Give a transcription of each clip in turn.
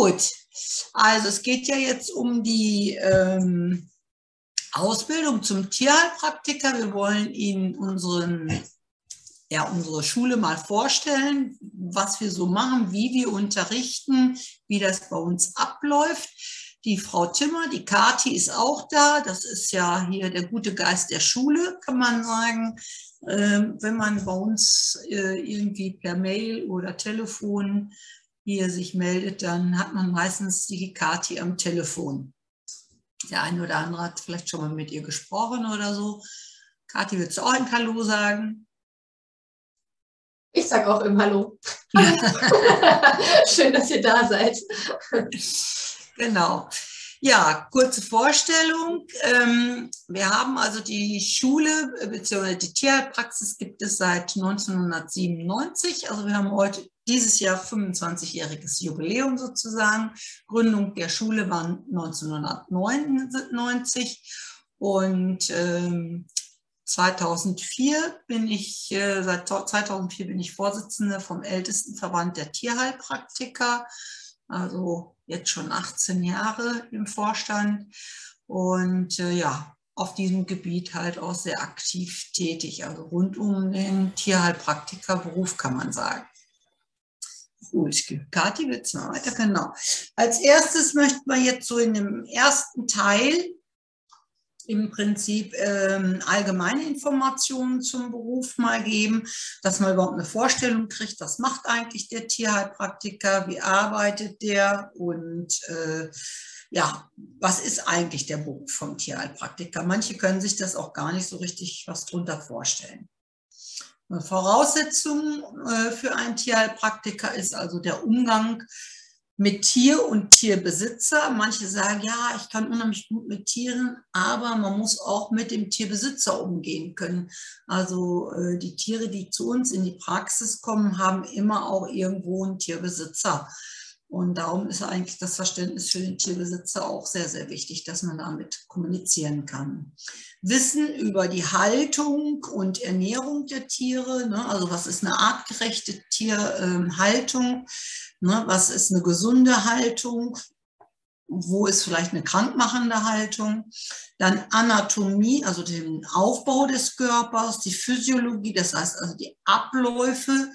Gut, also es geht ja jetzt um die Ausbildung zum Tierheilpraktiker. Wir wollen Ihnen unsere Schule mal vorstellen, was wir so machen, wie wir unterrichten, wie das bei uns abläuft. Die Frau Timmer, die Kathi ist auch da. Das ist ja hier der gute Geist der Schule, kann man sagen. Wenn man bei uns irgendwie per Mail oder Telefon hier sich meldet, dann hat man meistens die Kathi am Telefon. Der eine oder andere hat vielleicht schon mal mit ihr gesprochen oder so. Kathi, willst du auch ein Hallo sagen? Ich sage auch immer Hallo. Schön, dass ihr da seid. Genau. Ja, kurze Vorstellung. Wir haben also die Schule bzw. die Tierheilpraxis gibt es seit 1997. Also wir haben heute dieses Jahr 25-jähriges Jubiläum sozusagen. Gründung der Schule war 1999 und 2004 bin ich Vorsitzende vom Ältestenverband der Tierheilpraktiker, also jetzt schon 18 Jahre im Vorstand und ja, auf diesem Gebiet halt auch sehr aktiv tätig, also rund um den Tierheilpraktikerberuf kann man sagen. Gut, Kathi, willst du mal weiter? Genau. Als erstes möchten wir jetzt so in dem ersten Teil im Prinzip allgemeine Informationen zum Beruf mal geben, dass man überhaupt eine Vorstellung kriegt, was macht eigentlich der Tierheilpraktiker, wie arbeitet der und ja, was ist eigentlich der Beruf vom Tierheilpraktiker? Manche können sich das auch gar nicht so richtig was drunter vorstellen. Eine Voraussetzung für einen Tierheilpraktiker ist also der Umgang mit Tier und Tierbesitzer. Manche sagen, ja, ich kann unheimlich gut mit Tieren, aber man muss auch mit dem Tierbesitzer umgehen können. Also die Tiere, die zu uns in die Praxis kommen, haben immer auch irgendwo einen Tierbesitzer. Und darum ist eigentlich das Verständnis für den Tierbesitzer auch sehr, sehr wichtig, dass man damit kommunizieren kann. Wissen über die Haltung und Ernährung der Tiere, ne? Also was ist eine artgerechte Tierhaltung, ne? Was ist eine gesunde Haltung, wo ist vielleicht eine krankmachende Haltung. Dann Anatomie, also den Aufbau des Körpers, die Physiologie, das heißt also die Abläufe,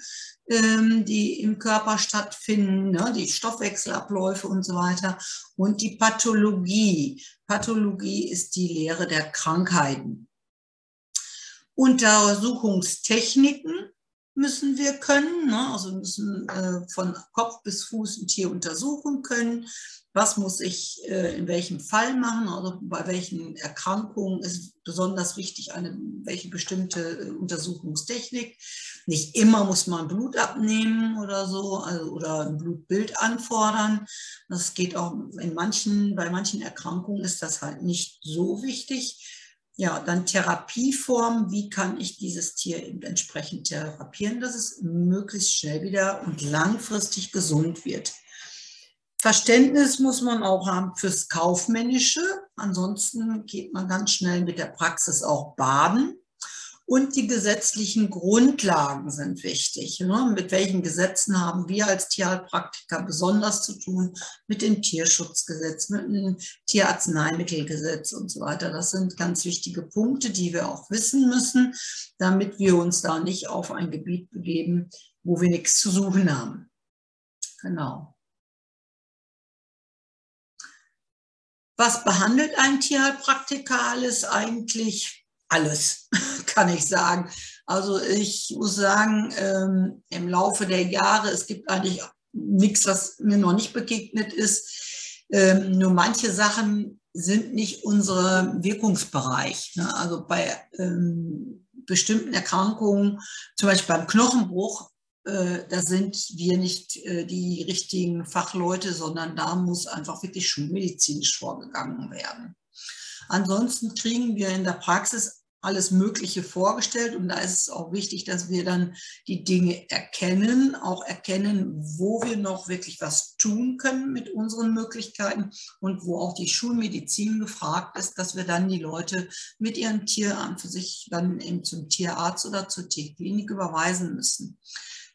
die im Körper stattfinden, ne, die Stoffwechselabläufe und so weiter. Und die Pathologie. Pathologie ist die Lehre der Krankheiten. Untersuchungstechniken müssen wir können, ne, also müssen von Kopf bis Fuß ein Tier untersuchen können. Was muss ich in welchem Fall machen, also bei welchen Erkrankungen ist besonders wichtig, welche bestimmte Untersuchungstechnik. Nicht immer muss man Blut abnehmen oder so, also, oder ein Blutbild anfordern. Das geht auch bei manchen Erkrankungen ist das halt nicht so wichtig. Ja, dann Therapieform, wie kann ich dieses Tier entsprechend therapieren, dass es möglichst schnell wieder und langfristig gesund wird. Verständnis muss man auch haben fürs Kaufmännische, ansonsten geht man ganz schnell mit der Praxis auch baden. Und die gesetzlichen Grundlagen sind wichtig. Ne? Mit welchen Gesetzen haben wir als Tierheilpraktiker besonders zu tun? Mit dem Tierschutzgesetz, mit dem Tierarzneimittelgesetz und so weiter. Das sind ganz wichtige Punkte, die wir auch wissen müssen, damit wir uns da nicht auf ein Gebiet begeben, wo wir nichts zu suchen haben. Genau. Was behandelt ein Tierheilpraktiker alles eigentlich? Alles, kann ich sagen. Also ich muss sagen, im Laufe der Jahre, es gibt eigentlich nichts, was mir noch nicht begegnet ist. Nur manche Sachen sind nicht unser Wirkungsbereich. Ne? Also bei bestimmten Erkrankungen, zum Beispiel beim Knochenbruch, da sind wir nicht die richtigen Fachleute, sondern da muss einfach wirklich schulmedizinisch vorgegangen werden. Ansonsten kriegen wir in der Praxis alles Mögliche vorgestellt und da ist es auch wichtig, dass wir dann die Dinge erkennen, auch erkennen, wo wir noch wirklich was tun können mit unseren Möglichkeiten und wo auch die Schulmedizin gefragt ist, dass wir dann die Leute mit ihrem Tier an für sich dann eben zum Tierarzt oder zur Tierklinik überweisen müssen.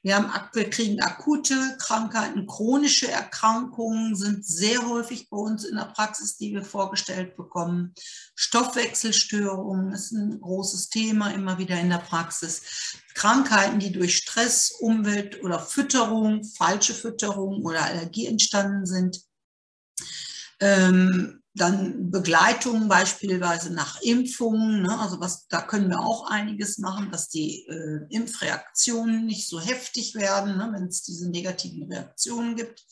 Wir kriegen akute Krankheiten, chronische Erkrankungen sind sehr häufig bei uns in der Praxis, die wir vorgestellt bekommen. Stoffwechselstörungen ist ein großes Thema immer wieder in der Praxis. Krankheiten, die durch Stress, Umwelt oder Fütterung, falsche Fütterung oder Allergie entstanden sind. Dann Begleitung beispielsweise nach Impfungen, ne? Also da können wir auch einiges machen, dass die Impfreaktionen nicht so heftig werden, ne? Wenn es diese negativen Reaktionen gibt.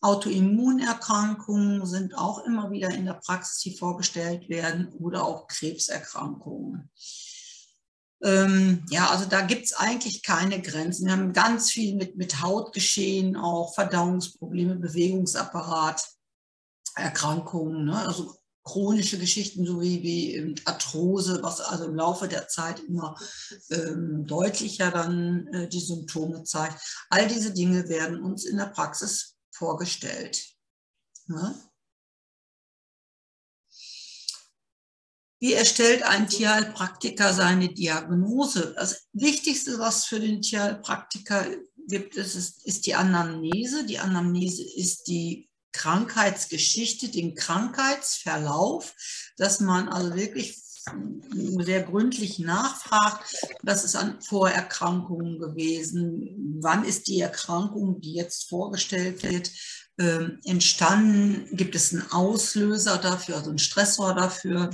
Autoimmunerkrankungen sind auch immer wieder in der Praxis, die vorgestellt werden, oder auch Krebserkrankungen. Ja, also da gibt es eigentlich keine Grenzen. Wir haben ganz viel mit Hautgeschehen, auch Verdauungsprobleme, Bewegungsapparat. Erkrankungen, ne? Also chronische Geschichten, so wie Arthrose, was also im Laufe der Zeit immer deutlicher dann die Symptome zeigt. All diese Dinge werden uns in der Praxis vorgestellt. Ne? Wie erstellt ein Tierheilpraktiker seine Diagnose? Das Wichtigste, was für den Tierheilpraktiker gibt, ist die Anamnese. Die Anamnese ist die Krankheitsgeschichte, den Krankheitsverlauf, dass man also wirklich sehr gründlich nachfragt, was ist an Vorerkrankungen gewesen, wann ist die Erkrankung, die jetzt vorgestellt wird, entstanden, gibt es einen Auslöser dafür, also einen Stressor dafür,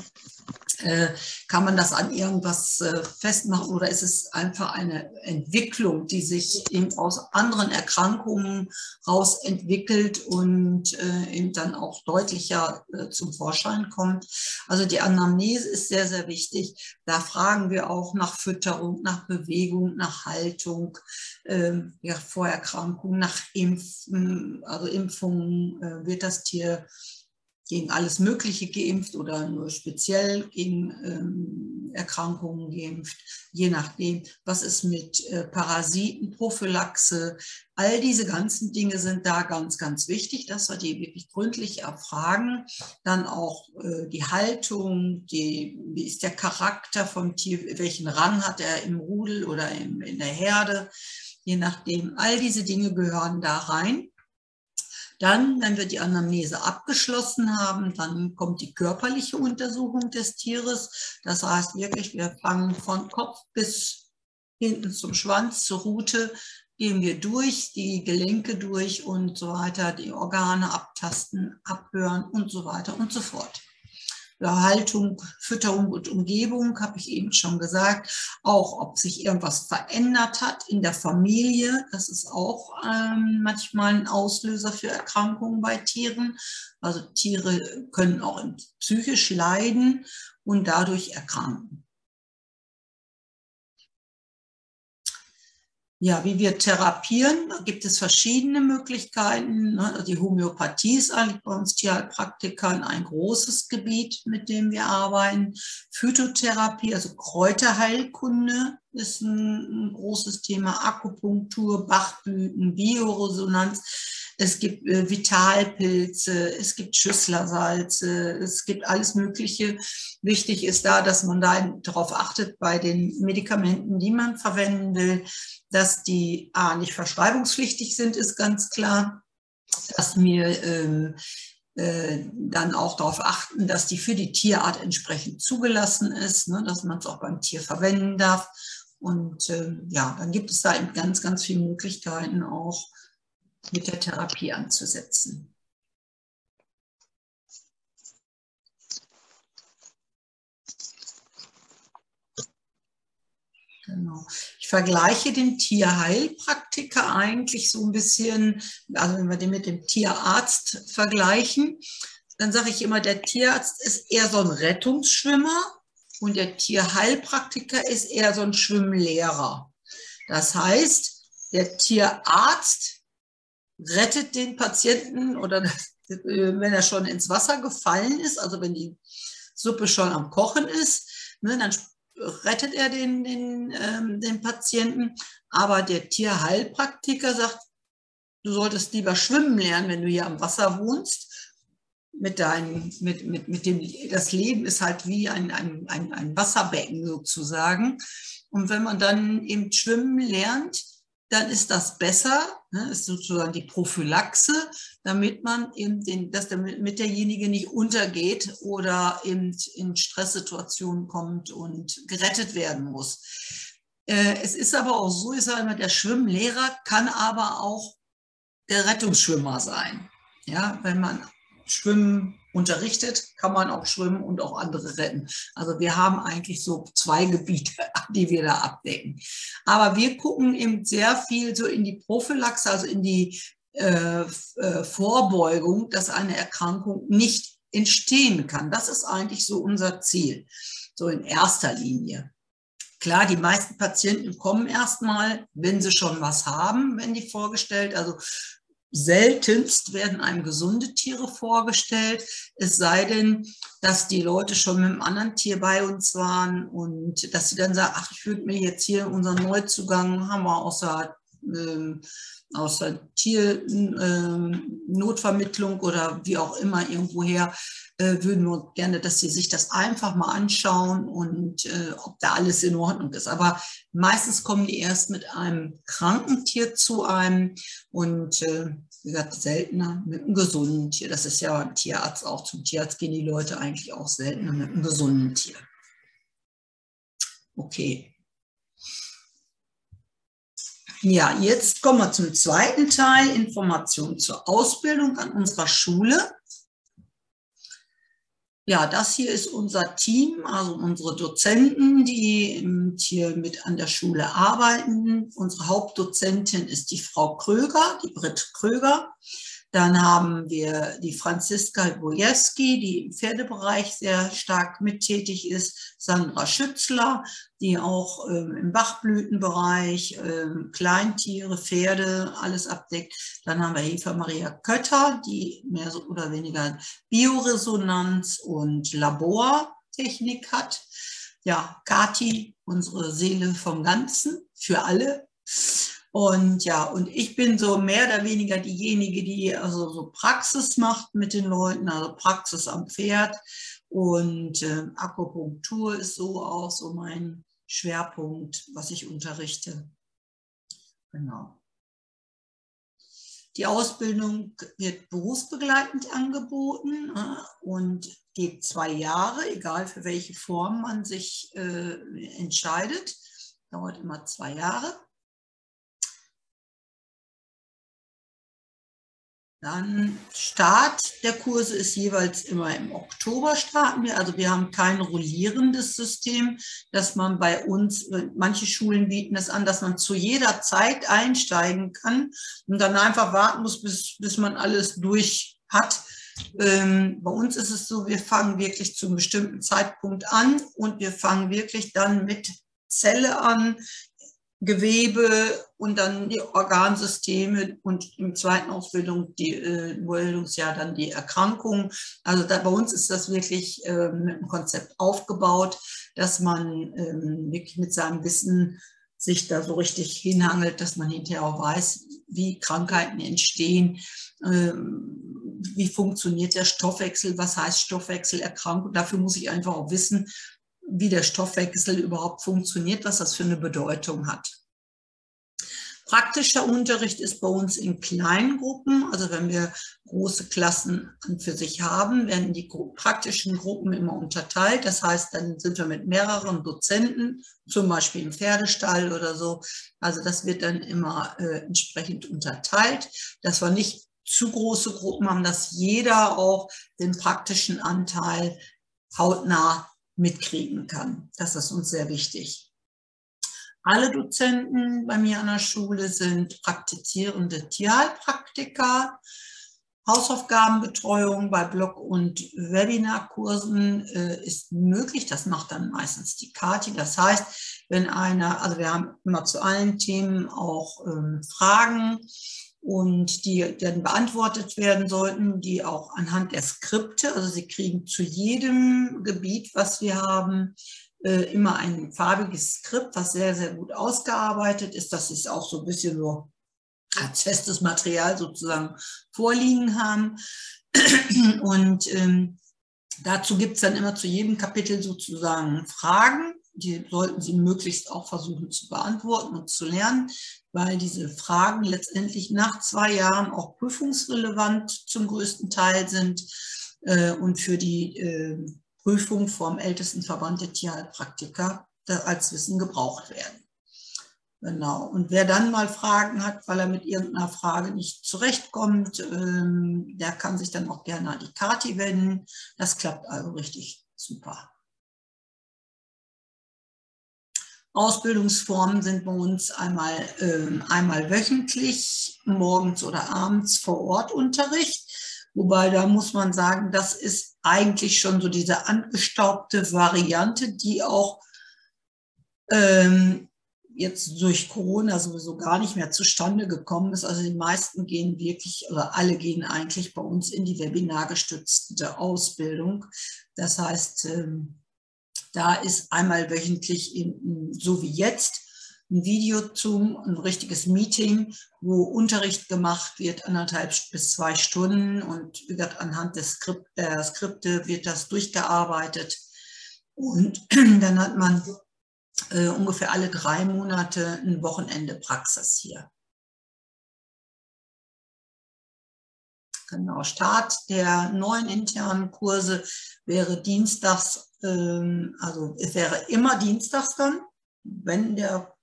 kann man das an irgendwas festmachen oder ist es einfach eine Entwicklung, die sich eben aus anderen Erkrankungen raus entwickelt und eben dann auch deutlicher zum Vorschein kommt. Also die Anamnese ist sehr, sehr wichtig. Da fragen wir auch nach Fütterung, nach Bewegung, nach Haltung, ja, Vorerkrankung, nach Impfen. Also Impfungen, wird das Tier gegen alles Mögliche geimpft oder nur speziell gegen Erkrankungen geimpft, je nachdem. Was ist mit Parasiten, Prophylaxe? All diese ganzen Dinge sind da ganz, ganz wichtig, dass wir die wirklich gründlich erfragen. Dann auch die Haltung, wie ist der Charakter vom Tier, welchen Rang hat er im Rudel oder in der Herde, je nachdem. All diese Dinge gehören da rein. Dann, wenn wir die Anamnese abgeschlossen haben, dann kommt die körperliche Untersuchung des Tieres. Das heißt wirklich, wir fangen von Kopf bis hinten zum Schwanz, zur Rute, gehen wir durch, die Gelenke durch und so weiter, die Organe abtasten, abhören und so weiter und so fort. Haltung, Fütterung und Umgebung, habe ich eben schon gesagt. Auch, ob sich irgendwas verändert hat in der Familie. Das ist auch manchmal ein Auslöser für Erkrankungen bei Tieren. Also Tiere können auch psychisch leiden und dadurch erkranken. Ja, wie wir therapieren, da gibt es verschiedene Möglichkeiten. Die Homöopathie ist eigentlich bei uns Tierheilpraktikern ein großes Gebiet, mit dem wir arbeiten. Phytotherapie, also Kräuterheilkunde ist ein großes Thema. Akupunktur, Bachblüten, Bioresonanz. Es gibt Vitalpilze, es gibt Schüsslersalze, es gibt alles Mögliche. Wichtig ist da, dass man darauf achtet bei den Medikamenten, die man verwenden will, dass die A, nicht verschreibungspflichtig sind, ist ganz klar, dass wir dann auch darauf achten, dass die für die Tierart entsprechend zugelassen ist, ne, dass man es auch beim Tier verwenden darf. Und ja, dann gibt es da eben ganz, ganz viele Möglichkeiten auch, mit der Therapie anzusetzen. Genau. Ich vergleiche den Tierheilpraktiker eigentlich so ein bisschen, also wenn wir den mit dem Tierarzt vergleichen, dann sage ich immer, der Tierarzt ist eher so ein Rettungsschwimmer und der Tierheilpraktiker ist eher so ein Schwimmlehrer. Das heißt, der Tierarzt rettet den Patienten oder wenn er schon ins Wasser gefallen ist, also wenn die Suppe schon am Kochen ist, ne, dann rettet er den Patienten. Aber der Tierheilpraktiker sagt, du solltest lieber schwimmen lernen, wenn du hier am Wasser wohnst. Das Leben ist halt wie ein Wasserbecken sozusagen. Und wenn man dann eben schwimmen lernt, dann ist das besser, ne? Das ist sozusagen die Prophylaxe, damit man eben damit derjenige nicht untergeht oder eben in Stresssituationen kommt und gerettet werden muss. Es ist aber auch so, ich sage immer, der Schwimmlehrer kann aber auch der Rettungsschwimmer sein. Ja, wenn man Schwimmen unterrichtet, kann man auch schwimmen und auch andere retten. Also wir haben eigentlich so zwei Gebiete, die wir da abdecken. Aber wir gucken eben sehr viel so in die Prophylaxe, also in die Vorbeugung, dass eine Erkrankung nicht entstehen kann. Das ist eigentlich so unser Ziel, so in erster Linie. Klar, die meisten Patienten kommen erstmal, wenn sie schon was haben, wenn die vorgestellt, also seltenst werden einem gesunde Tiere vorgestellt, es sei denn, dass die Leute schon mit einem anderen Tier bei uns waren und dass sie dann sagen, ach, ich würde mir jetzt hier unseren Neuzugang, haben wir aus der Tiernotvermittlung oder wie auch immer irgendwoher, würden wir gerne, dass sie sich das einfach mal anschauen und ob da alles in Ordnung ist. Aber meistens kommen die erst mit einem kranken Tier zu einem und wie gesagt, seltener mit einem gesunden Tier. Das ist ja beim Tierarzt auch. Zum Tierarzt gehen die Leute eigentlich auch seltener mit einem gesunden Tier. Okay. Ja, jetzt kommen wir zum zweiten Teil, Informationen zur Ausbildung an unserer Schule. Ja, das hier ist unser Team, also unsere Dozenten, die hier mit an der Schule arbeiten. Unsere Hauptdozentin ist die Frau Kröger, die Brit Kröger. Dann haben wir die Franziska Wojewski, die im Pferdebereich sehr stark mittätig ist. Sandra Schützler, die auch im Bachblütenbereich Kleintiere, Pferde, alles abdeckt. Dann haben wir Eva-Maria Kötter, die mehr oder weniger Bioresonanz und Labortechnik hat. Ja, Kathi, unsere Seele vom Ganzen, für alle. Und ja, und ich bin so mehr oder weniger diejenige, die also so Praxis macht mit den Leuten, also Praxis am Pferd und Akupunktur ist so auch so mein Schwerpunkt, was ich unterrichte. Genau. Die Ausbildung wird berufsbegleitend angeboten und geht 2 Jahre, egal für welche Form man sich entscheidet. Dauert immer 2 Jahre. Dann Start der Kurse ist jeweils immer im Oktober starten wir. Also wir haben kein rollierendes System, dass man bei uns, manche Schulen bieten es an, dass man zu jeder Zeit einsteigen kann und dann einfach warten muss, bis man alles durch hat. Bei uns ist es so, wir fangen wirklich zu einem bestimmten Zeitpunkt an und wir fangen wirklich dann mit Zelle an, Gewebe und dann die Organsysteme und im zweiten Ausbildungsjahr dann die Erkrankungen. Also da, bei uns ist das wirklich mit einem Konzept aufgebaut, dass man wirklich mit seinem Wissen sich da so richtig hinhangelt, dass man hinterher auch weiß, wie Krankheiten entstehen, wie funktioniert der Stoffwechsel, was heißt Stoffwechselerkrankung. Dafür muss ich einfach auch wissen, wie der Stoffwechsel überhaupt funktioniert, was das für eine Bedeutung hat. Praktischer Unterricht ist bei uns in kleinen Gruppen, also wenn wir große Klassen an für sich haben, werden die praktischen Gruppen immer unterteilt. Das heißt, dann sind wir mit mehreren Dozenten, zum Beispiel im Pferdestall oder so. Also das wird dann immer entsprechend unterteilt, dass wir nicht zu große Gruppen haben, dass jeder auch den praktischen Anteil hautnah mitkriegen kann. Das ist uns sehr wichtig. Alle Dozenten bei mir an der Schule sind praktizierende Tierheilpraktiker. Hausaufgabenbetreuung bei Blog- und Webinarkursen ist möglich. Das macht dann meistens die Kathi. Das heißt, wenn einer, also wir haben immer zu allen Themen auch Fragen und die dann beantwortet werden sollten, die auch anhand der Skripte, also sie kriegen zu jedem Gebiet, was wir haben, immer ein farbiges Skript, was sehr, sehr gut ausgearbeitet ist, dass sie es auch so ein bisschen so als festes Material sozusagen vorliegen haben. Und dazu gibt es dann immer zu jedem Kapitel sozusagen Fragen, die sollten Sie möglichst auch versuchen zu beantworten und zu lernen, weil diese Fragen letztendlich nach 2 Jahren auch prüfungsrelevant zum größten Teil sind und für die Prüfung vom Ältestenverband der Tierheilpraktiker als Wissen gebraucht werden. Genau. Und wer dann mal Fragen hat, weil er mit irgendeiner Frage nicht zurechtkommt, der kann sich dann auch gerne an die Kati wenden. Das klappt also richtig super. Ausbildungsformen sind bei uns einmal wöchentlich, morgens oder abends vor Ort Unterricht. Wobei, da muss man sagen, das ist eigentlich schon so diese angestaubte Variante, die auch jetzt durch Corona sowieso gar nicht mehr zustande gekommen ist. Also die meisten gehen wirklich, oder alle gehen eigentlich bei uns in die webinargestützte Ausbildung. Das heißt, da ist einmal wöchentlich, so wie jetzt, ein Video zum, ein richtiges Meeting, wo Unterricht gemacht wird, 1,5 bis 2 Stunden. Und anhand der Skripte wird das durchgearbeitet. Und dann hat man ungefähr alle 3 Monate ein Wochenende Praxis hier. Genau, Start der neuen internen Kurse wäre dienstags. Also es wäre immer dienstags dann, wenn der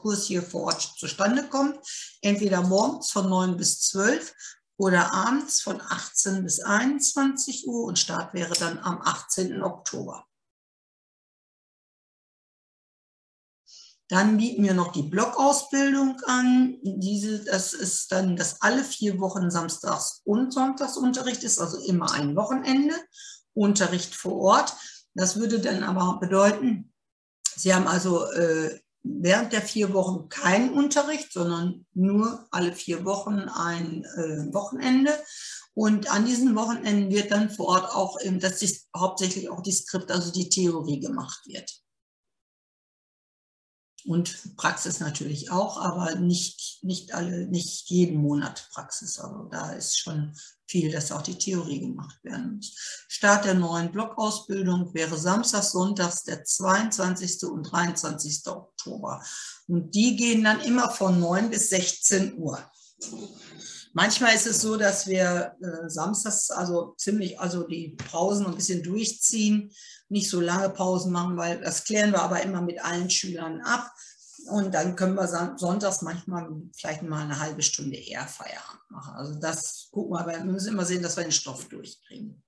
Kurs hier vor Ort zustande kommt, entweder morgens von 9 bis 12 oder abends von 18 bis 21 Uhr und Start wäre dann am 18. Oktober. Dann bieten wir noch die Blockausbildung an. Das ist dann, dass alle 4 Wochen samstags und sonntags Unterricht ist, also immer ein Wochenende, Unterricht vor Ort. Das würde dann aber bedeuten, Sie haben also während der 4 Wochen keinen Unterricht, sondern nur alle 4 Wochen ein Wochenende. Und an diesen Wochenenden wird dann vor Ort auch, dass hauptsächlich auch die Skript, also die Theorie gemacht wird. Und Praxis natürlich auch, aber nicht jeden Monat Praxis. Also da ist schon viel, dass auch die Theorie gemacht werden muss. Start der neuen Blockausbildung wäre samstags, sonntags der 22. und 23. Oktober. Und die gehen dann immer von 9 bis 16 Uhr. Manchmal ist es so, dass wir samstags also die Pausen ein bisschen durchziehen, nicht so lange Pausen machen, weil das klären wir aber immer mit allen Schülern ab. Und dann können wir sonntags manchmal vielleicht mal eine halbe Stunde eher Feierabend machen. Also das gucken wir, aber wir müssen immer sehen, dass wir den Stoff durchkriegen.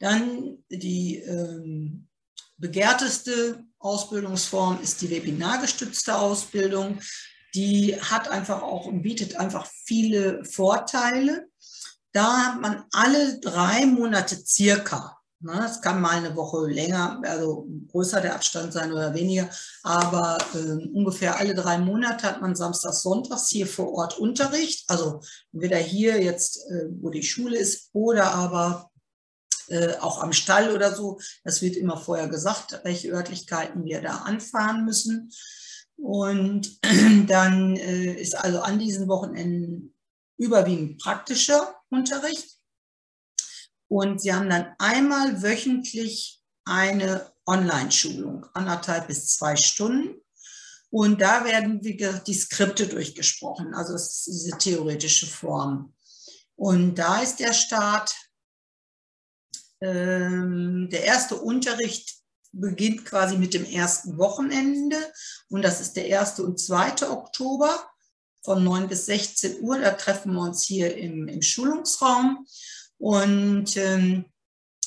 Dann die begehrteste Ausbildungsform ist die webinargestützte Ausbildung. Die hat einfach auch und bietet einfach viele Vorteile. Da hat man alle 3 Monate circa, es kann mal eine Woche länger, also größer der Abstand sein oder weniger, aber ungefähr alle 3 Monate hat man samstags, sonntags hier vor Ort Unterricht, also entweder hier jetzt, wo die Schule ist, oder aber auch am Stall oder so. Das wird immer vorher gesagt, welche Örtlichkeiten wir da anfahren müssen. Und dann ist also an diesen Wochenenden überwiegend praktischer Unterricht. Und Sie haben dann einmal wöchentlich eine Online-Schulung, 1,5 bis 2 Stunden. Und da werden, wie gesagt, die Skripte durchgesprochen, also es ist diese theoretische Form. Und da ist der Start, der erste Unterricht beginnt quasi mit dem ersten Wochenende und das ist der 1. und 2. Oktober von 9 bis 16 Uhr. Da treffen wir uns hier im Schulungsraum und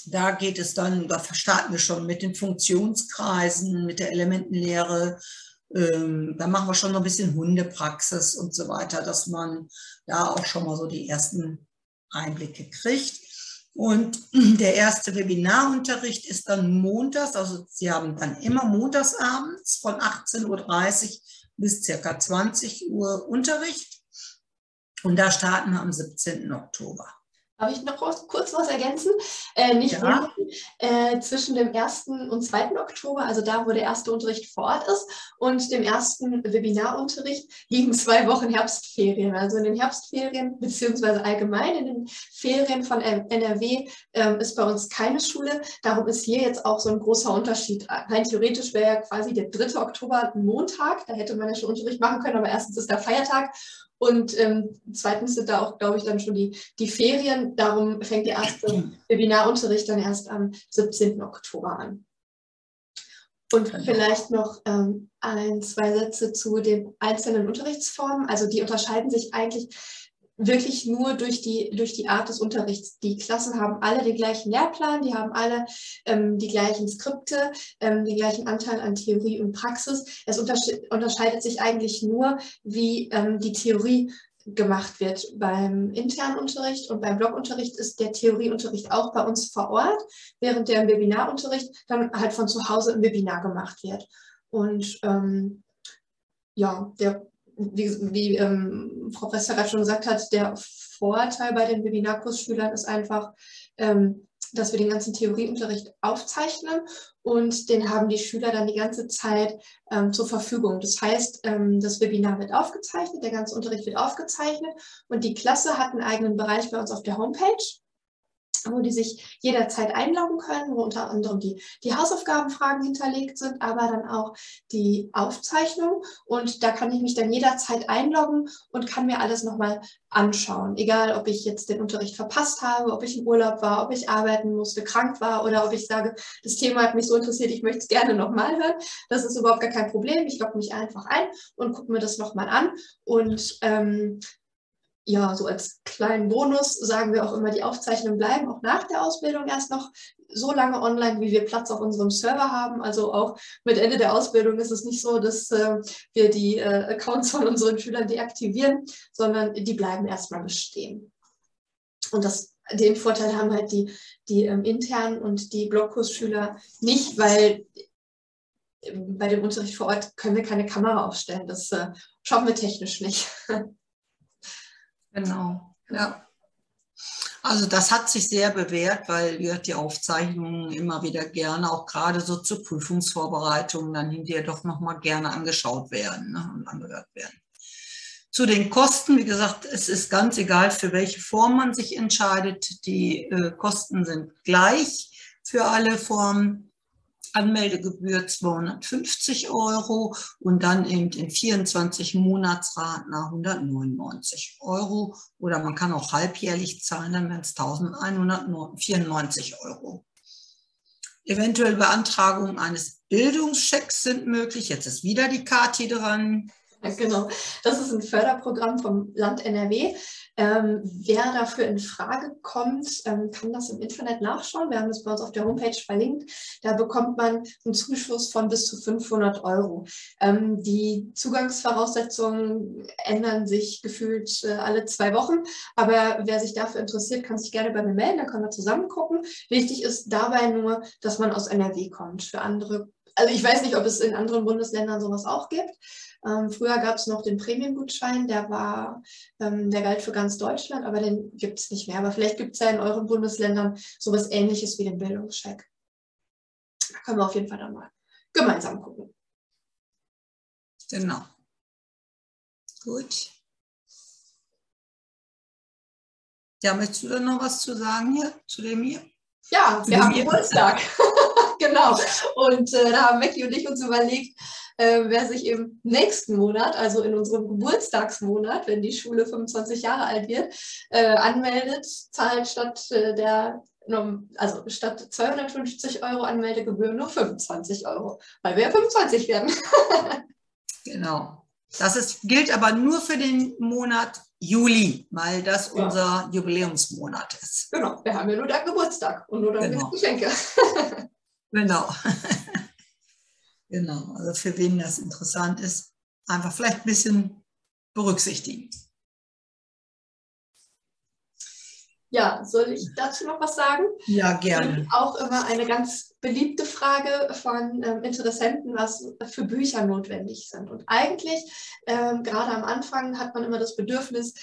da geht es dann, da starten wir schon mit den Funktionskreisen, mit der Elementenlehre. Da machen wir schon noch ein bisschen Hundepraxis und so weiter, dass man da auch schon mal so die ersten Einblicke kriegt. Und der erste Webinarunterricht ist dann montags, also Sie haben dann immer montags abends von 18:30 Uhr bis ca. 20 Uhr Unterricht. Und da starten wir am 17. Oktober. Darf ich noch kurz was ergänzen? Nicht wundern, zwischen dem 1. und 2. Oktober, also da, wo der erste Unterricht vor Ort ist, und dem ersten Webinarunterricht liegen 2 Wochen Herbstferien. Also in den Herbstferien, beziehungsweise allgemein in den Ferien von NRW ist bei uns keine Schule. Darum ist hier jetzt auch so ein großer Unterschied. Rein theoretisch wäre ja quasi der 3. Oktober ein Montag. Da hätte man ja schon Unterricht machen können, aber erstens ist der Feiertag. Und zweitens sind da auch, glaube ich, dann schon die Ferien. Darum fängt der erste Webinarunterricht dann erst am 17. Oktober an. Und vielleicht noch ein, 2 Sätze zu den einzelnen Unterrichtsformen. Also die unterscheiden sich eigentlich wirklich nur durch die Art des Unterrichts. Die Klassen haben alle den gleichen Lehrplan, die haben alle die gleichen Skripte, den gleichen Anteil an Theorie und Praxis. Es unterscheidet sich eigentlich nur, wie die Theorie gemacht wird. Beim internen Unterricht und beim Blogunterricht ist der Theorieunterricht auch bei uns vor Ort, während der im Webinarunterricht dann halt von zu Hause im Webinar gemacht wird. Und ja, wie Frau Prester gerade schon gesagt hat, der Vorteil bei den Webinarkursschülern ist einfach, dass wir den ganzen Theorieunterricht aufzeichnen und den haben die Schüler dann die ganze Zeit zur Verfügung. Das heißt, das Webinar wird aufgezeichnet, der ganze Unterricht wird aufgezeichnet und die Klasse hat einen eigenen Bereich bei uns auf der Homepage, wo die sich jederzeit einloggen können, wo unter anderem die Hausaufgabenfragen hinterlegt sind, aber dann auch die Aufzeichnung. Und da kann ich mich dann jederzeit einloggen und kann mir alles nochmal anschauen. Egal, ob ich jetzt den Unterricht verpasst habe, ob ich im Urlaub war, ob ich arbeiten musste, krank war oder ob ich sage, das Thema hat mich so interessiert, ich möchte es gerne nochmal hören. Das ist überhaupt gar kein Problem. Ich logge mich einfach ein und gucke mir das nochmal an. Und ja, so als kleinen Bonus sagen wir auch immer, die Aufzeichnungen bleiben auch nach der Ausbildung erst noch so lange online, wie wir Platz auf unserem Server haben. Also auch mit Ende der Ausbildung ist es nicht so, dass wir die Accounts von unseren Schülern deaktivieren, sondern die bleiben erstmal bestehen. Und den Vorteil haben halt die internen und die Blogkursschüler nicht, weil bei dem Unterricht vor Ort können wir keine Kamera aufstellen. Das schaffen wir technisch nicht. Genau, ja. Also das hat sich sehr bewährt, weil wir die Aufzeichnungen immer wieder gerne, auch gerade so zur Prüfungsvorbereitung, dann hinterher doch nochmal gerne angeschaut werden, ne, und angehört werden. Zu den Kosten, wie gesagt, es ist ganz egal, für welche Form man sich entscheidet. Die Kosten sind gleich für alle Formen. Anmeldegebühr 250 € und dann eben in 24 Monatsraten 199 € oder man kann auch halbjährlich zahlen, dann wären es 1194 €. Eventuell Beantragung eines Bildungschecks sind möglich. Jetzt ist wieder die Kathi dran. Genau, das ist ein Förderprogramm vom Land NRW. Wer dafür in Frage kommt, kann das im Internet nachschauen. Wir haben das bei uns auf der Homepage verlinkt. Da bekommt man einen Zuschuss von bis zu 500 €. Die Zugangsvoraussetzungen ändern sich gefühlt alle 2 Wochen. Aber wer sich dafür interessiert, kann sich gerne bei mir melden. Da können wir zusammen gucken. Wichtig ist dabei nur, dass man aus NRW kommt. Für andere, also ich weiß nicht, ob es in anderen Bundesländern sowas auch gibt. Früher gab es noch den Prämiengutschein, der galt für ganz Deutschland, aber den gibt es nicht mehr. Aber vielleicht gibt es ja in euren Bundesländern sowas Ähnliches wie den Bildungscheck. Da können wir auf jeden Fall dann mal gemeinsam gucken. Genau. Gut. Ja, möchtest du dann noch was zu sagen hier, zu dem hier? Ja, wir haben Geburtstag. Genau. Und da haben Becky und ich uns überlegt, wer sich im nächsten Monat, also in unserem Geburtstagsmonat, wenn die Schule 25 Jahre alt wird, anmeldet, zahlt statt 250 € Anmeldegebühr nur 25 €, weil wir ja 25 werden. Genau. Das gilt aber nur für den Monat Juli, weil das unser Jubiläumsmonat ist. Genau, wir haben ja nur dann Geburtstag und nur dann Geschenke. Genau. Genau, also für wen das interessant ist, einfach vielleicht ein bisschen berücksichtigen. Ja, soll ich dazu noch was sagen? Ja, gerne. Auch immer eine ganz beliebte Frage von Interessenten, was für Bücher notwendig sind. Und eigentlich, gerade am Anfang, hat man immer das Bedürfnis,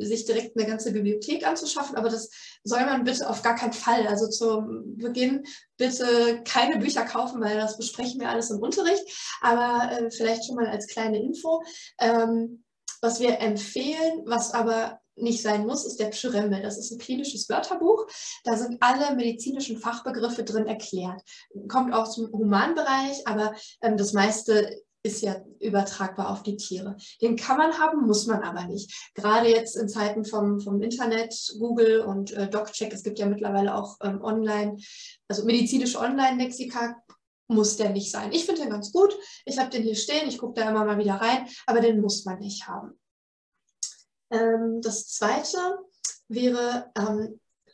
sich direkt eine ganze Bibliothek anzuschaffen, aber das soll man bitte auf gar keinen Fall. Also zum Beginn bitte keine Bücher kaufen, weil das besprechen wir alles im Unterricht. Aber vielleicht schon mal als kleine Info. Was wir empfehlen, was aber nicht sein muss, ist der Pschyrembel. Das ist ein klinisches Wörterbuch. Da sind alle medizinischen Fachbegriffe drin erklärt. Kommt auch zum Humanbereich, aber das meiste ist ja übertragbar auf die Tiere. Den kann man haben, muss man aber nicht. Gerade jetzt in Zeiten vom Internet, Google und DocCheck, es gibt ja mittlerweile auch online, also medizinische Online-Lexika, muss der nicht sein. Ich finde den ganz gut. Ich habe den hier stehen, ich gucke da immer mal wieder rein, aber den muss man nicht haben. Das zweite wäre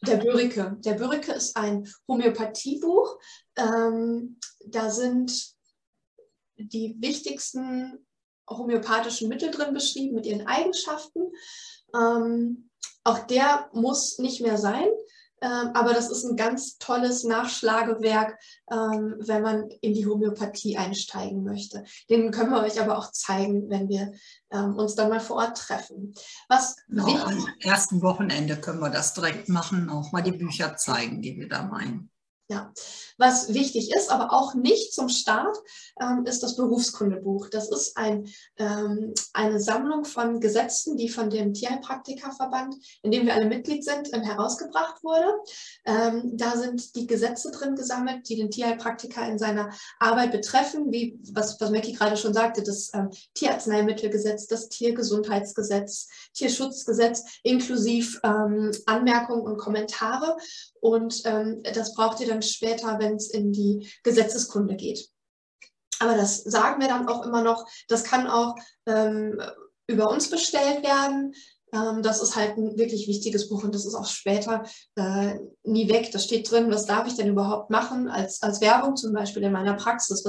der Boericke. Der Boericke ist ein Homöopathiebuch. Da sind die wichtigsten homöopathischen Mittel drin beschrieben mit ihren Eigenschaften. Auch der muss nicht mehr sein, aber das ist ein ganz tolles Nachschlagewerk, wenn man in die Homöopathie einsteigen möchte. Den können wir euch aber auch zeigen, wenn wir uns dann mal vor Ort treffen. Was genau, am ersten Wochenende können wir das direkt machen, auch mal die Bücher zeigen, die wir da meinen. Ja, was wichtig ist, aber auch nicht zum Start, ist das Berufskundebuch. Das ist eine Sammlung von Gesetzen, die von dem Tierheilpraktikerverband, in dem wir alle Mitglied sind, herausgebracht wurde. Da sind die Gesetze drin gesammelt, die den Tierheilpraktiker in seiner Arbeit betreffen, wie was Mäcki gerade schon sagte, das Tierarzneimittelgesetz, das Tiergesundheitsgesetz, Tierschutzgesetz, inklusive Anmerkungen und Kommentare. Und das braucht ihr dann später, wenn es in die Gesetzeskunde geht. Aber das sagen wir dann auch immer noch, das kann auch über uns bestellt werden. Das ist halt ein wirklich wichtiges Buch und das ist auch später nie weg. Da steht drin, was darf ich denn überhaupt machen als Werbung zum Beispiel in meiner Praxis.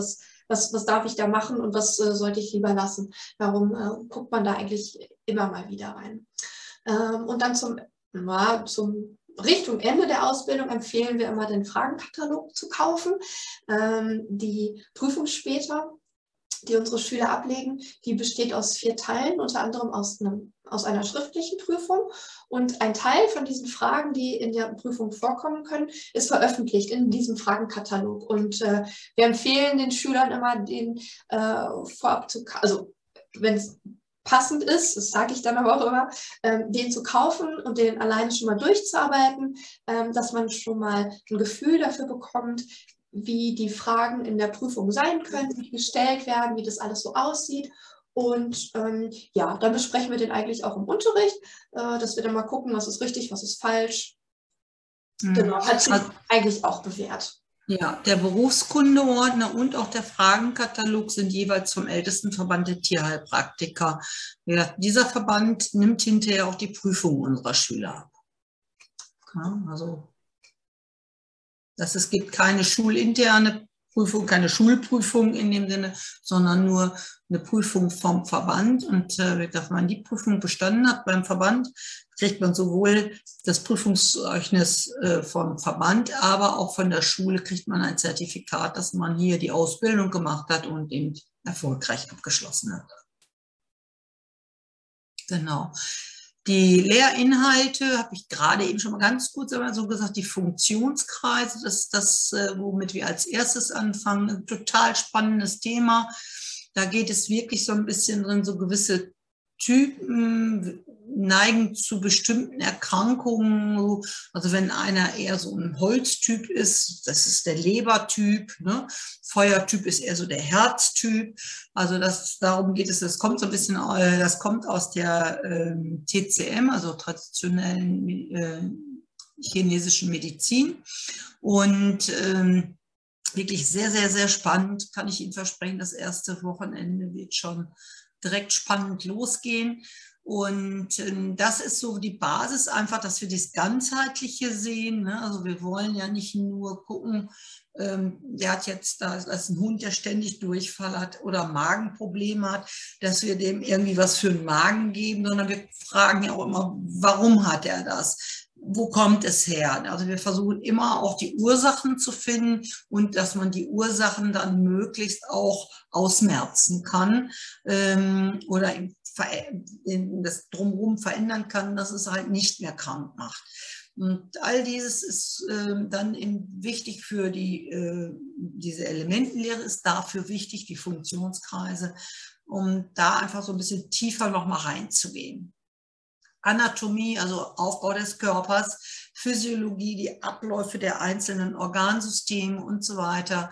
Was darf ich da machen und was sollte ich lieber lassen? Darum guckt man da eigentlich immer mal wieder rein. Und dann zum Richtung Ende der Ausbildung empfehlen wir immer, den Fragenkatalog zu kaufen. Die Prüfung später, die unsere Schüler ablegen, die besteht aus 4 Teilen, unter anderem aus einer schriftlichen Prüfung. Und ein Teil von diesen Fragen, die in der Prüfung vorkommen können, ist veröffentlicht in diesem Fragenkatalog. Und wir empfehlen den Schülern immer, den vorab zu kaufen, also wenn es passend ist, das sage ich dann aber auch immer, den zu kaufen und den alleine schon mal durchzuarbeiten, dass man schon mal ein Gefühl dafür bekommt, wie die Fragen in der Prüfung sein können, wie die gestellt werden, wie das alles so aussieht. Und ja, dann besprechen wir den eigentlich auch im Unterricht, dass wir dann mal gucken, was ist richtig, was ist falsch. Genau, hat sich eigentlich auch bewährt. Ja, der Berufskundeordner und auch der Fragenkatalog sind jeweils vom Ältestenverband der Tierheilpraktiker. Ja, dieser Verband nimmt hinterher auch die Prüfung unserer Schüler ab. Ja, also, es gibt keine schulinterne Prüfung, keine Schulprüfung in dem Sinne, sondern nur eine Prüfung vom Verband. Und wenn man die Prüfung bestanden hat beim Verband, kriegt man sowohl das Prüfungszeugnis vom Verband, aber auch von der Schule kriegt man ein Zertifikat, dass man hier die Ausbildung gemacht hat und eben erfolgreich abgeschlossen hat. Genau. Die Lehrinhalte habe ich gerade eben schon mal ganz kurz so gesagt, die Funktionskreise, das ist das, womit wir als erstes anfangen. Ein total spannendes Thema. Da geht es wirklich so ein bisschen drin, so gewisse Typen neigen zu bestimmten Erkrankungen. Also wenn einer eher so ein Holztyp ist, das ist der Lebertyp, ne? Feuertyp ist eher so der Herztyp. Also darum geht es. Das kommt so ein bisschen, das kommt aus der TCM, also traditionellen chinesischen Medizin. Und wirklich sehr, sehr, sehr spannend, kann ich Ihnen versprechen. Das erste Wochenende wird schon direkt spannend losgehen. Und das ist so die Basis einfach, dass wir das Ganzheitliche sehen, ne? Also wir wollen ja nicht nur gucken, der hat jetzt, da ist ein Hund, der ständig Durchfall hat oder Magenprobleme hat, dass wir dem irgendwie was für den Magen geben, sondern wir fragen ja auch immer, warum hat er das? wo kommt es her? Also wir versuchen immer auch die Ursachen zu finden und dass man die Ursachen dann möglichst auch ausmerzen kann oder das Drumherum verändern kann, dass es halt nicht mehr krank macht. Und all dieses ist dann wichtig für die, diese Elementenlehre ist dafür wichtig, die Funktionskreise, um da einfach so ein bisschen tiefer nochmal reinzugehen. Anatomie, also Aufbau des Körpers, Physiologie, die Abläufe der einzelnen Organsysteme und so weiter.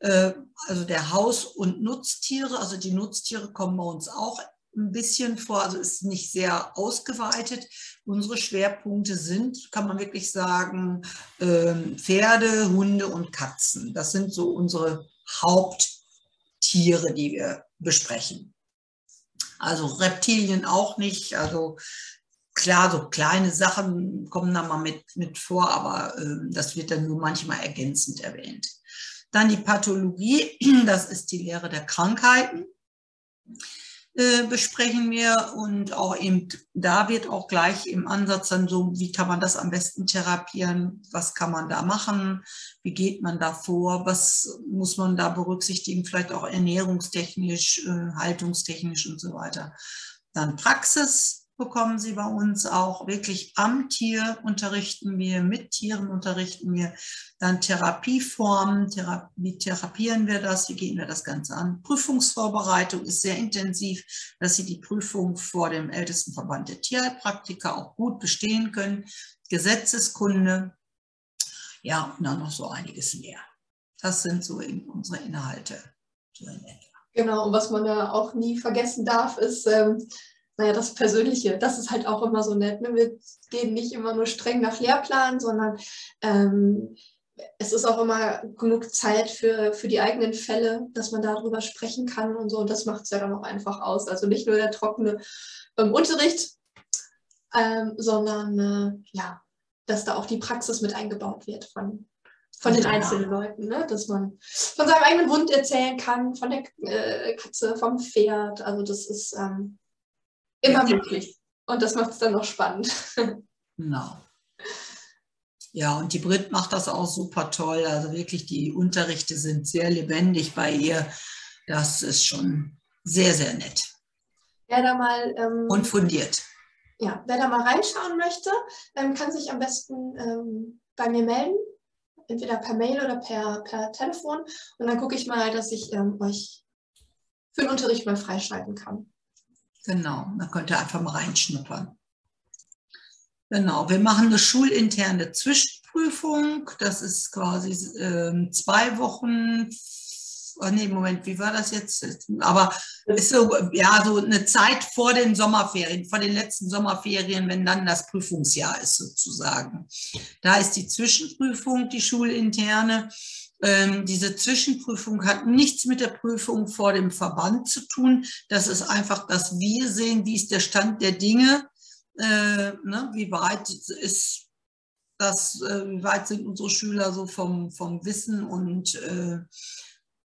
Also der Haus- und Nutztiere, also die Nutztiere kommen bei uns auch ein bisschen vor, also ist nicht sehr ausgeweitet. Unsere Schwerpunkte sind, kann man wirklich sagen, Pferde, Hunde und Katzen. Das sind so unsere Haupttiere, die wir besprechen. Also Reptilien auch nicht, also klar, so kleine Sachen kommen da mal mit vor, aber das wird dann nur manchmal ergänzend erwähnt. Dann die Pathologie, das ist die Lehre der Krankheiten, besprechen wir. Und auch eben, da wird auch gleich im Ansatz dann so, wie kann man das am besten therapieren, was kann man da machen, wie geht man da vor, was muss man da berücksichtigen, vielleicht auch ernährungstechnisch, haltungstechnisch und so weiter. Dann Praxis bekommen Sie bei uns auch, wirklich am Tier unterrichten wir, mit Tieren unterrichten wir, dann Therapieformen, wie therapieren wir das, wie gehen wir das Ganze an. Prüfungsvorbereitung ist sehr intensiv, dass Sie die Prüfung vor dem Ältestenverband der Tierheilpraktiker auch gut bestehen können. Gesetzeskunde, ja, und dann noch so einiges mehr. Das sind so eben unsere Inhalte. Genau, und was man ja auch nie vergessen darf, ist, naja, das Persönliche, das ist halt auch immer so nett. Ne? Wir gehen nicht immer nur streng nach Lehrplan, sondern es ist auch immer genug Zeit für die eigenen Fälle, dass man darüber sprechen kann und so. Und das macht es ja dann auch einfach aus. Also nicht nur der trockene Unterricht, sondern ja, dass da auch die Praxis mit eingebaut wird von den einzelnen Leuten, ne? Dass man von seinem eigenen Hund erzählen kann, von der Katze, vom Pferd. Also das ist... immer möglich. Und das macht es dann noch spannend. Genau. Ja, und die Brit macht das auch super toll. Also wirklich, die Unterrichte sind sehr lebendig bei ihr. Das ist schon sehr, sehr nett. Wer da mal, und fundiert. Ja, wer da mal reinschauen möchte, kann sich am besten bei mir melden. Entweder per Mail oder per Telefon. Und dann gucke ich mal, dass ich euch für den Unterricht mal freischalten kann. Genau, da könnt ihr einfach mal reinschnuppern. Genau, wir machen eine schulinterne Zwischenprüfung. Das ist quasi 2 Wochen. Nee, Moment, wie war das jetzt? Aber ist so, ja, so eine Zeit vor den Sommerferien, vor den letzten Sommerferien, wenn dann das Prüfungsjahr ist sozusagen. Da ist die Zwischenprüfung, die schulinterne. Diese Zwischenprüfung hat nichts mit der Prüfung vor dem Verband zu tun. Das ist einfach, dass wir sehen, wie ist der Stand der Dinge, ne? Wie weit ist das, wie weit sind unsere Schüler so vom Wissen, und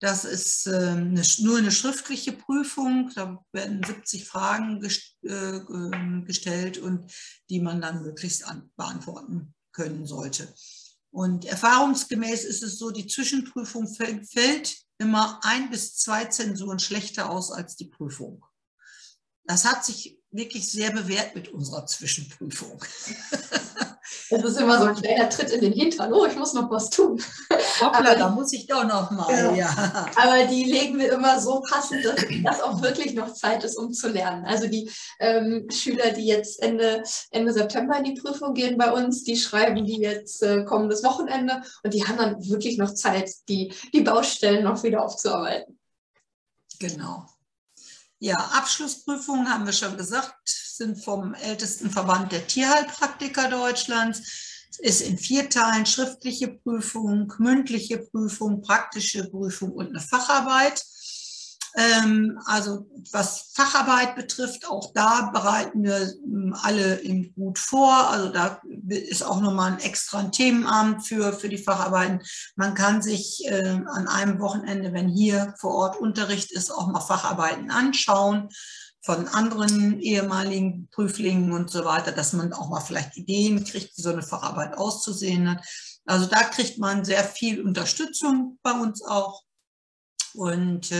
das ist nur eine schriftliche Prüfung. Da werden 70 Fragen gestellt und die man dann möglichst beantworten können sollte. Und erfahrungsgemäß ist es so, die Zwischenprüfung fällt immer 1 bis 2 Zensuren schlechter aus als die Prüfung. Das hat sich wirklich sehr bewährt mit unserer Zwischenprüfung. Das ist immer so ein kleiner Tritt in den Hintern. Oh, ich muss noch was tun. Hoppla, da muss ich doch noch mal. Ja. Ja. Aber die legen wir immer so passend, dass auch wirklich noch Zeit ist, um zu lernen. Also die Schüler, die jetzt Ende September in die Prüfung gehen bei uns, die schreiben die jetzt kommendes Wochenende, und die haben dann wirklich noch Zeit, die Baustellen noch wieder aufzuarbeiten. Genau. Ja, Abschlussprüfungen haben wir schon gesagt, sind vom Ältestenverband der Tierheilpraktiker Deutschlands. Es ist in 4 Teilen: schriftliche Prüfung, mündliche Prüfung, praktische Prüfung und eine Facharbeit. Also was Facharbeit betrifft, auch da bereiten wir alle gut vor. Also da ist auch nochmal ein extra Themenabend für die Facharbeiten. Man kann sich an einem Wochenende, wenn hier vor Ort Unterricht ist, auch mal Facharbeiten anschauen. von anderen ehemaligen Prüflingen und so weiter, dass man auch mal vielleicht Ideen kriegt, wie so eine Facharbeit auszusehen hat. Also da kriegt man sehr viel Unterstützung bei uns auch. Und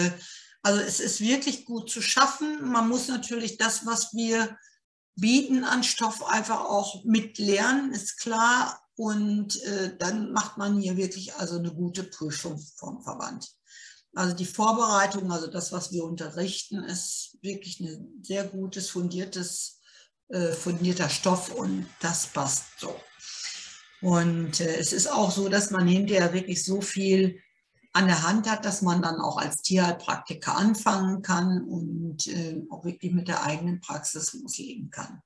also es ist wirklich gut zu schaffen. Man muss natürlich das, was wir bieten an Stoff, einfach auch mitlernen, ist klar. Und dann macht man hier wirklich also eine gute Prüfung vom Verband. Also die Vorbereitung, also das, was wir unterrichten, ist wirklich ein sehr gutes, fundierter Stoff, und das passt so. Und es ist auch so, dass man hinterher wirklich so viel an der Hand hat, dass man dann auch als Tierheilpraktiker anfangen kann und auch wirklich mit der eigenen Praxis loslegen kann.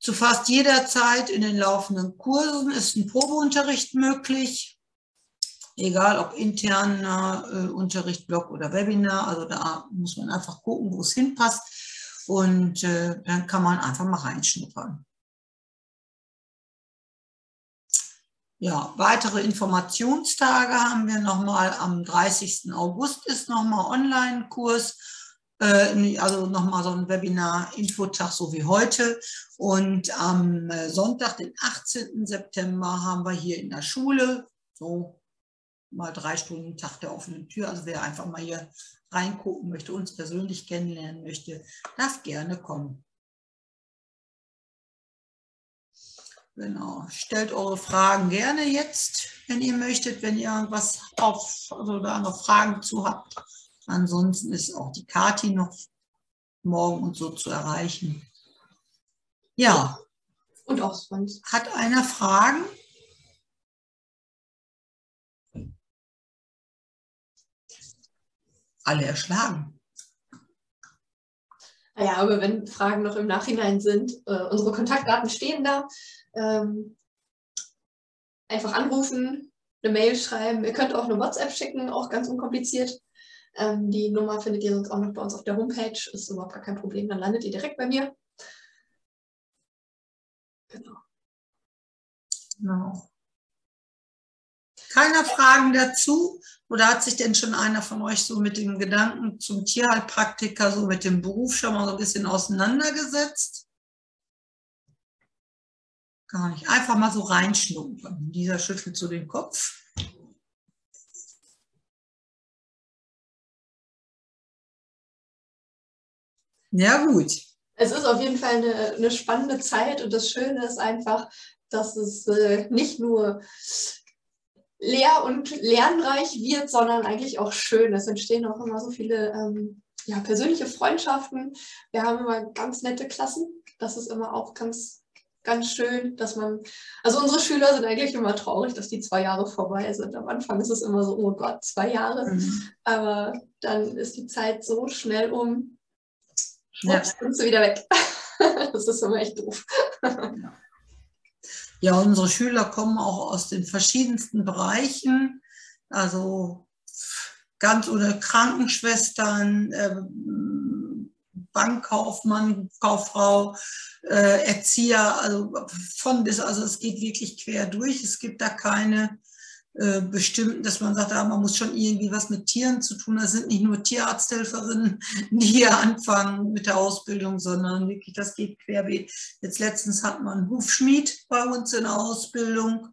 Zu fast jeder Zeit in den laufenden Kursen ist ein Probeunterricht möglich, egal ob interner Unterricht, Blog oder Webinar. Also da muss man einfach gucken, wo es hinpasst, und dann kann man einfach mal reinschnuppern. Ja, weitere Informationstage haben wir nochmal. Am 30. August ist nochmal Online-Kurs, also nochmal so ein Webinar-Infotag, so wie heute. Und am Sonntag, den 18. September, haben wir hier in der Schule so mal 3 Stunden Tag der offenen Tür. Also wer einfach mal hier reingucken möchte, uns persönlich kennenlernen möchte, darf gerne kommen. Genau, stellt eure Fragen gerne jetzt, wenn ihr möchtet, wenn ihr was da noch Fragen zu habt. Ansonsten ist auch die Kathi noch morgen und so zu erreichen. Ja, und auch sonst. Hat einer Fragen? Alle erschlagen. Ja, aber wenn Fragen noch im Nachhinein sind, unsere Kontaktdaten stehen da. Einfach anrufen, eine Mail schreiben. Ihr könnt auch eine WhatsApp schicken, auch ganz unkompliziert. Die Nummer findet ihr sonst auch noch bei uns auf der Homepage. Ist überhaupt gar kein Problem, dann landet ihr direkt bei mir. Genau. Genau. Keiner Fragen dazu? Oder hat sich denn schon einer von euch so mit dem Gedanken zum Tierheilpraktiker, so mit dem Beruf schon mal so ein bisschen auseinandergesetzt? Gar nicht. Einfach mal so reinschnuppern. Dieser schüttelt so den Kopf. Ja, gut. Es ist auf jeden Fall eine spannende Zeit, und das Schöne ist einfach, dass es nicht nur leer und lernreich wird, sondern eigentlich auch schön. Es entstehen auch immer so viele persönliche Freundschaften. Wir haben immer ganz nette Klassen. Das ist immer auch ganz, ganz schön, dass man, also unsere Schüler sind eigentlich immer traurig, dass die 2 Jahre vorbei sind. Am Anfang ist es immer so, oh Gott, 2 Jahre. Mhm. Aber dann ist die Zeit so schnell um, schwupps, sind sie wieder weg. Das ist immer echt doof. Ja. Ja, unsere Schüler kommen auch aus den verschiedensten Bereichen, also ganz ohne Krankenschwestern, Bankkaufmann, Kauffrau, Erzieher, also von bis, also es geht wirklich quer durch. Es gibt da keine bestimmten, dass man sagt, man muss schon irgendwie was mit Tieren zu tun. Das sind nicht nur Tierarzthelferinnen, die hier anfangen mit der Ausbildung, sondern wirklich, das geht querbeet. Jetzt letztens hat man einen Hufschmied bei uns in der Ausbildung.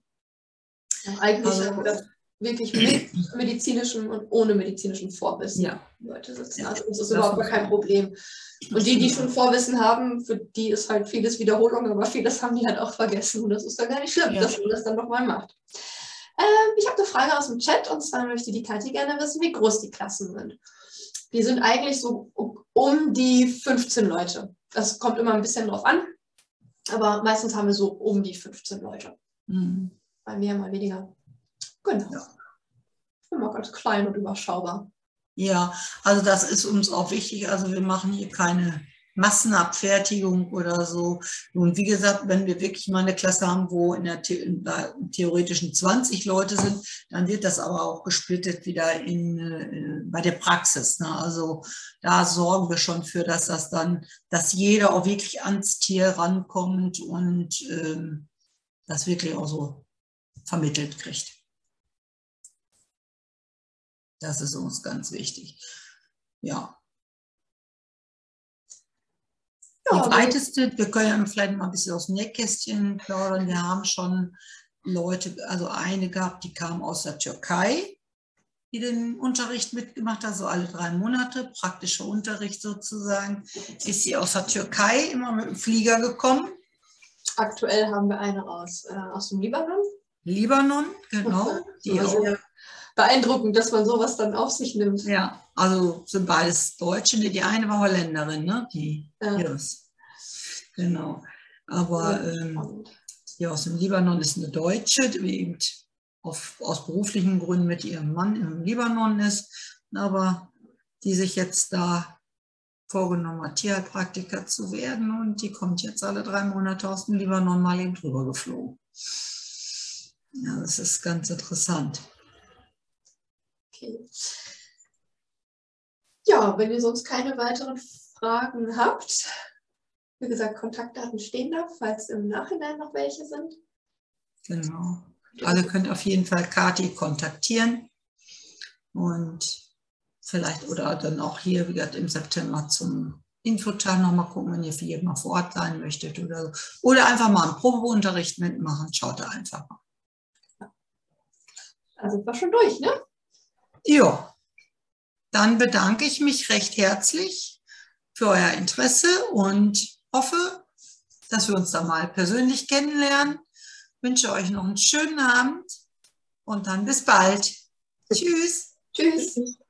Ja, eigentlich also, das wirklich mit medizinischem und ohne medizinischem Vorwissen. Ja. Leute sitzen. Also das ist überhaupt kein Problem. Und die, die schon Vorwissen haben, für die ist halt vieles Wiederholung, aber vieles haben die halt auch vergessen. Und das ist dann gar nicht schlimm, dass man das dann nochmal macht. Ich habe eine Frage aus dem Chat, und zwar möchte die Kathi gerne wissen, wie groß die Klassen sind. Die sind eigentlich so um die 15 Leute. Das kommt immer ein bisschen drauf an, aber meistens haben wir so um die 15 Leute. Mhm. Mal mehr, mal weniger. Genau. Ja. Immer ganz klein und überschaubar. Ja, also das ist uns auch wichtig. Also wir machen hier keine Massenabfertigung oder so. Nun, wie gesagt, wenn wir wirklich mal eine Klasse haben, wo in der theoretischen 20 Leute sind, dann wird das aber auch gesplittet wieder bei der Praxis. Ne? Also da sorgen wir schon für, dass das dann, dass jeder auch wirklich ans Tier rankommt und das wirklich auch so vermittelt kriegt. Das ist uns ganz wichtig. Ja. Ja, die breiteste, wir können vielleicht mal ein bisschen aus dem Nähkästchen plaudern. Wir haben schon Leute, also eine gehabt, die kam aus der Türkei, die den Unterricht mitgemacht hat, so alle 3 Monate, praktischer Unterricht sozusagen. Ist sie aus der Türkei immer mit dem Flieger gekommen. Aktuell haben wir eine aus dem Libanon. Libanon, genau. Die also, beeindruckend, dass man sowas dann auf sich nimmt. Ja, also sind beides Deutsche. Die eine war Holländerin, ne? Die Iris. Genau. Aber die aus dem Libanon ist eine Deutsche, die eben aus beruflichen Gründen mit ihrem Mann im Libanon ist, aber die sich jetzt da vorgenommen hat, Tierheilpraktiker zu werden, und die kommt jetzt alle 3 Monate aus dem Libanon mal eben drüber geflogen. Ja, das ist ganz interessant. Okay. Ja, wenn ihr sonst keine weiteren Fragen habt, wie gesagt, Kontaktdaten stehen da, falls im Nachhinein noch welche sind. Genau. Alle könnt auf jeden Fall Kathi kontaktieren und vielleicht oder dann auch hier, wie gesagt, im September zum Infotag nochmal gucken, wenn ihr für jeden mal vor Ort sein möchtet oder so. Oder einfach mal einen Probeunterricht mitmachen, schaut da einfach mal. Also war schon durch, ne? Ja, dann bedanke ich mich recht herzlich für euer Interesse und hoffe, dass wir uns da mal persönlich kennenlernen. Ich wünsche euch noch einen schönen Abend und dann bis bald. Tschüss. Tschüss.